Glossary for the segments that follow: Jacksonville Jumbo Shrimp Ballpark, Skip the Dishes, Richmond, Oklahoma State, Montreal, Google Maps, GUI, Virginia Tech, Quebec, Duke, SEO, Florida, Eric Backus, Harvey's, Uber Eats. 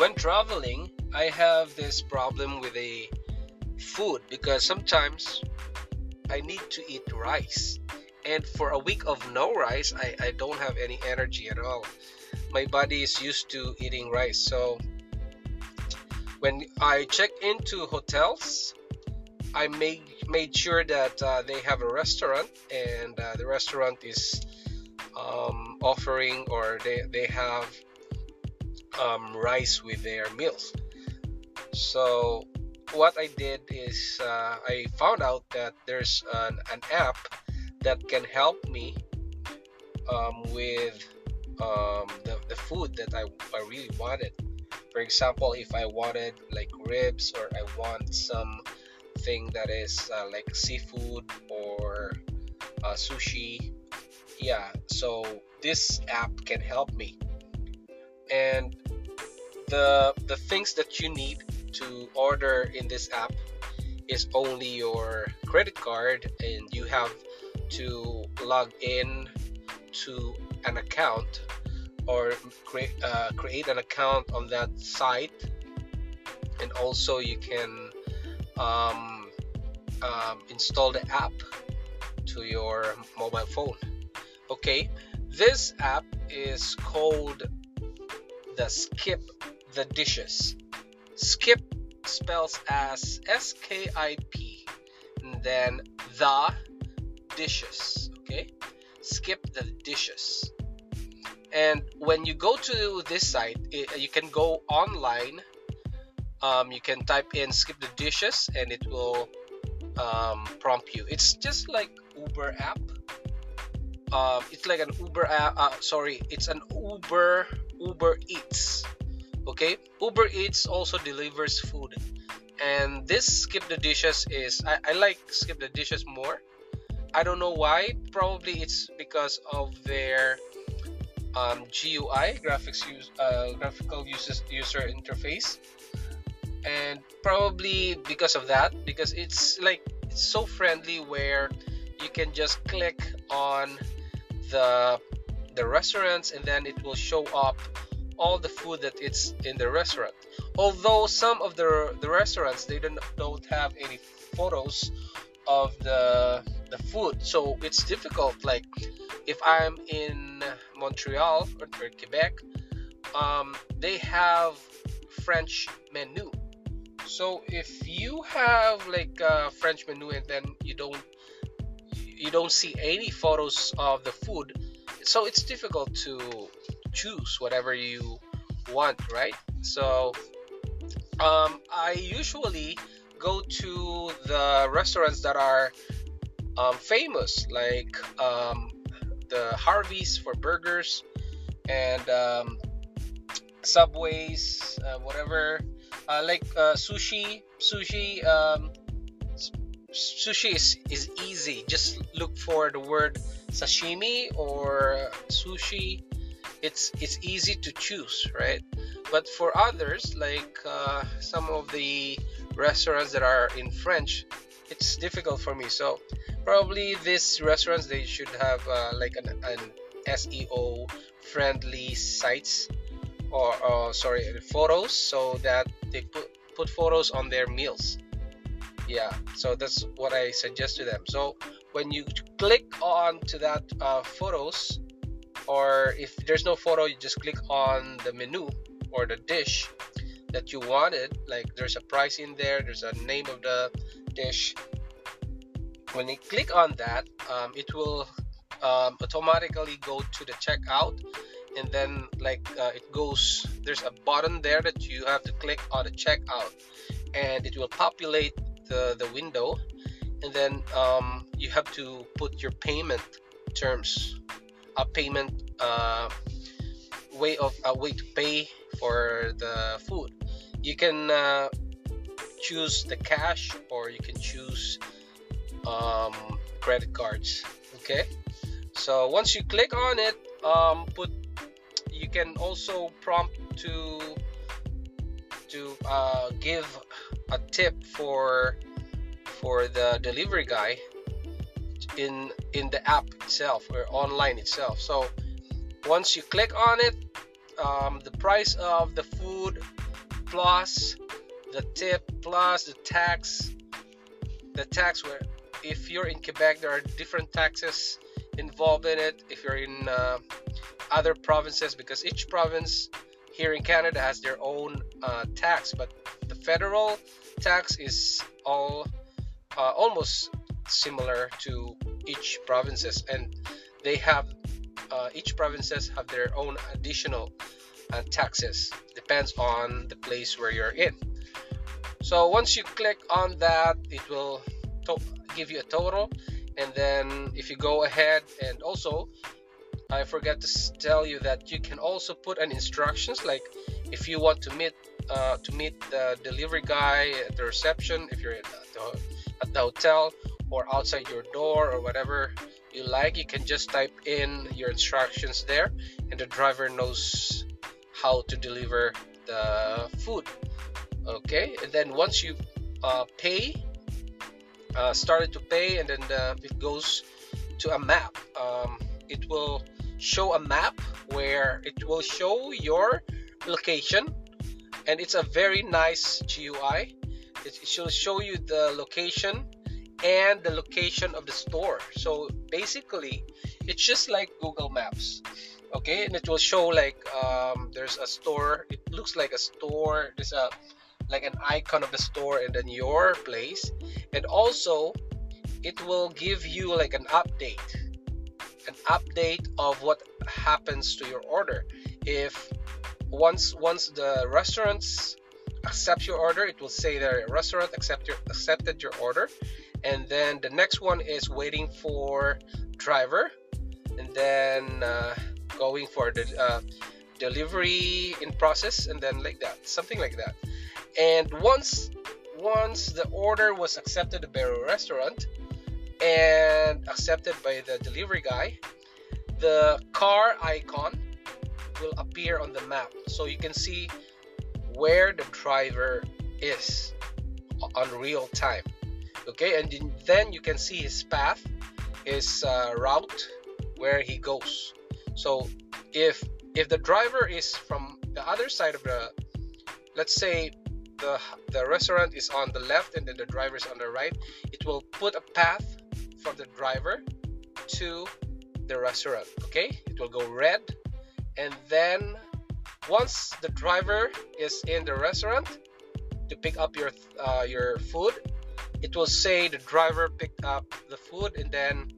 When traveling, I have this problem with the food because sometimes I need to eat rice. And for a week of no rice, I don't have any energy at all. My body is used to eating rice. So when I check into hotels, I made sure that they have a restaurant and the restaurant is offering or they have rice with their meals. So what I did is I found out that there's an app that can help me with the food that I really wanted. For example, if I wanted like ribs or I want something that is like seafood or sushi, so this app can help me. And the things that you need to order in this app is only your credit card, and you have to log in to an account or create an account on that site. And also you can install the app to your mobile phone. Okay, this app is called the Skip the Dishes. Skip spells as S-K-I-P and then the dishes. Okay, Skip the Dishes. And when you go to this site, you can go online. You can type in Skip the Dishes and it will prompt you. It's just like Uber app. It's like an Uber app. It's an Uber Eats. Okay, Uber Eats also delivers food, and this Skip the Dishes is I like Skip the Dishes more. I don't know why. Probably it's because of their GUI, graphical user interface, and probably because of that, because it's so friendly where you can just click on the restaurants and then it will show up all the food that it's in the restaurant. Although some of the restaurants, they don't have any photos of the food, so it's difficult. Like if I'm in Montreal or Quebec, they have French menu. So if you have like a French menu and then you don't see any photos of the food, so it's difficult to choose whatever you want, right? So I usually go to the restaurants that are famous, like the Harvey's for burgers and Subways, sushi. Sushi is easy. Just look for the word sashimi or sushi. It's easy to choose, right? But for others, like some of the restaurants that are in French, it's difficult for me. So probably these restaurants, they should have like an SEO friendly sites or photos, so that they put photos on their meals. Yeah, so that's what I suggest to them. So when you click on to that photos, or if there's no photo, you just click on the menu or the dish that you wanted. Like there's a price in there, there's a name of the dish. When you click on that, it will automatically go to the checkout, and then there's a button there that you have to click on the checkout, and it will populate the window, and then you have to put your payment terms, a payment way to pay for the food. You can choose the cash, or you can choose credit cards. Okay, so once you click on it, you can also prompt to give a tip for the delivery guy in the app itself or online itself. So once you click on it, the price of the food plus the tip plus the tax, where if you're in Quebec there are different taxes involved in it. If you're in other provinces, because each province here in Canada has their own tax, but the federal tax is all almost similar to each provinces, and they have each provinces have their own additional taxes, depends on the place where you're in. So once you click on that, it will give you a total, and then if you go ahead, and also I forgot to tell you that you can also put an instructions, like if you want to meet the delivery guy at the reception, if you're at the hotel or outside your door or whatever you like, you can just type in your instructions there, and the driver knows how to deliver the food. Okay, and then once you started to pay, and then it goes to a map. It will show a map where it will show your location, and it's a very nice GUI. It will show you the location and the location of the store. So basically it's just like Google Maps. Okay, and it will show like there's a store, it looks like a store, there's a like an icon of the store, and then your place. And also it will give you like an update of what happens to your order. If once the restaurants accept your order, it will say the restaurant accepted your order, and then the next one is waiting for driver, and then going for the delivery in process, and then like that, something like that. And once the order was accepted by a restaurant and accepted by the delivery guy, the car icon will appear on the map, so you can see where the driver is on real time. Okay, and then you can see his path, his route, where he goes. So if the driver is from the other side of the, let's say the restaurant is on the left and then the driver is on the right, it will put a path from the driver to the restaurant. Okay, it will go red, and then once the driver is in the restaurant to pick up your food, it will say the driver picked up the food, and then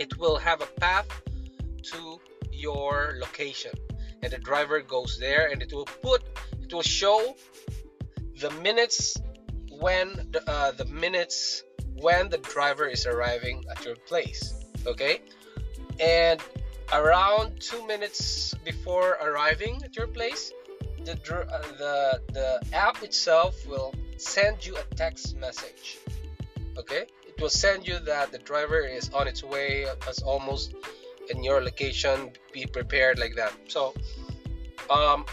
it will have a path to your location, and the driver goes there, and it will show the minutes when the driver is arriving at your place. Okay, and around 2 minutes before arriving at your place, the app itself will send you a text message. Okay, it will send you that the driver is on its way, as almost in your location, be prepared, like that. So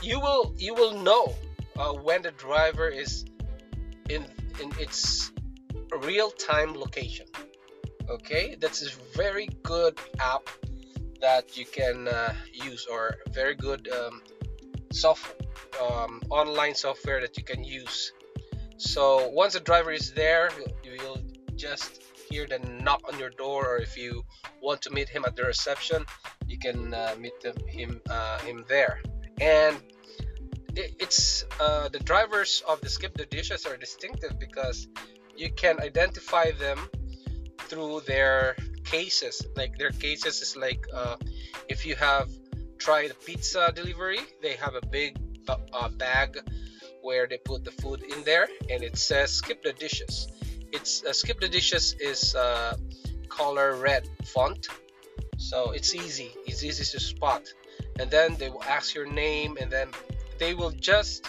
you will know when the driver is in its real-time location. Okay, that's a very good app that you can use, or very good online software that you can use. So once the driver is there, you'll just hear the knock on your door, or if you want to meet him at the reception, you can meet him there. And it's the drivers of the Skip the Dishes are distinctive because you can identify them through their cases. Like their cases is like if you have tried pizza delivery, they have a big bag where they put the food in there, and it says Skip the Dishes. It's Skip the Dishes is color red font, So it's easy. It's easy to spot. And then they will ask your name, and then they will just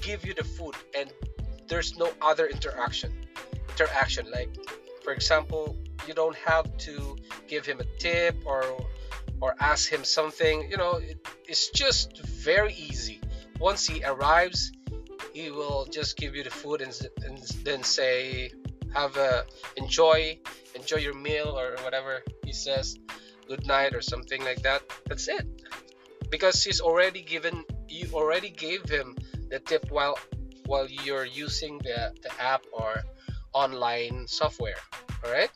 give you the food, and there's no other interaction. Like, for example, you don't have to give him a tip or ask him something. You know, it's just very easy. Once he arrives, he will just give you the food and then say, enjoy your meal, or whatever he says, good night or something like that. That's it, because you already gave him the tip while you're using the app or online software. All right,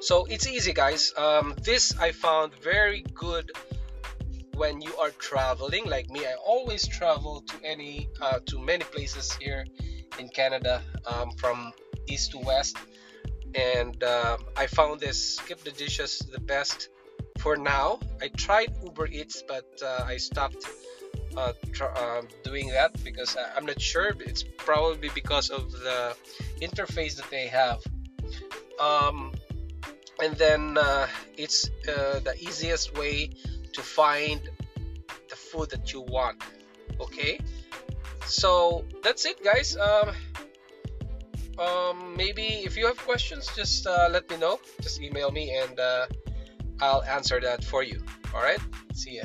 so it's easy, guys. This I found very good when you are traveling. Like me, I always travel to many places here in Canada, from east to west, and I found this Skip the Dishes the best for now. I tried Uber Eats, but I stopped doing that because I'm not sure. It's probably because of the interface that they have. And then it's the easiest way to find the food that you want. Okay, so that's it, guys. Maybe if you have questions, just let me know. Just email me, and I'll answer that for you. All right, see ya.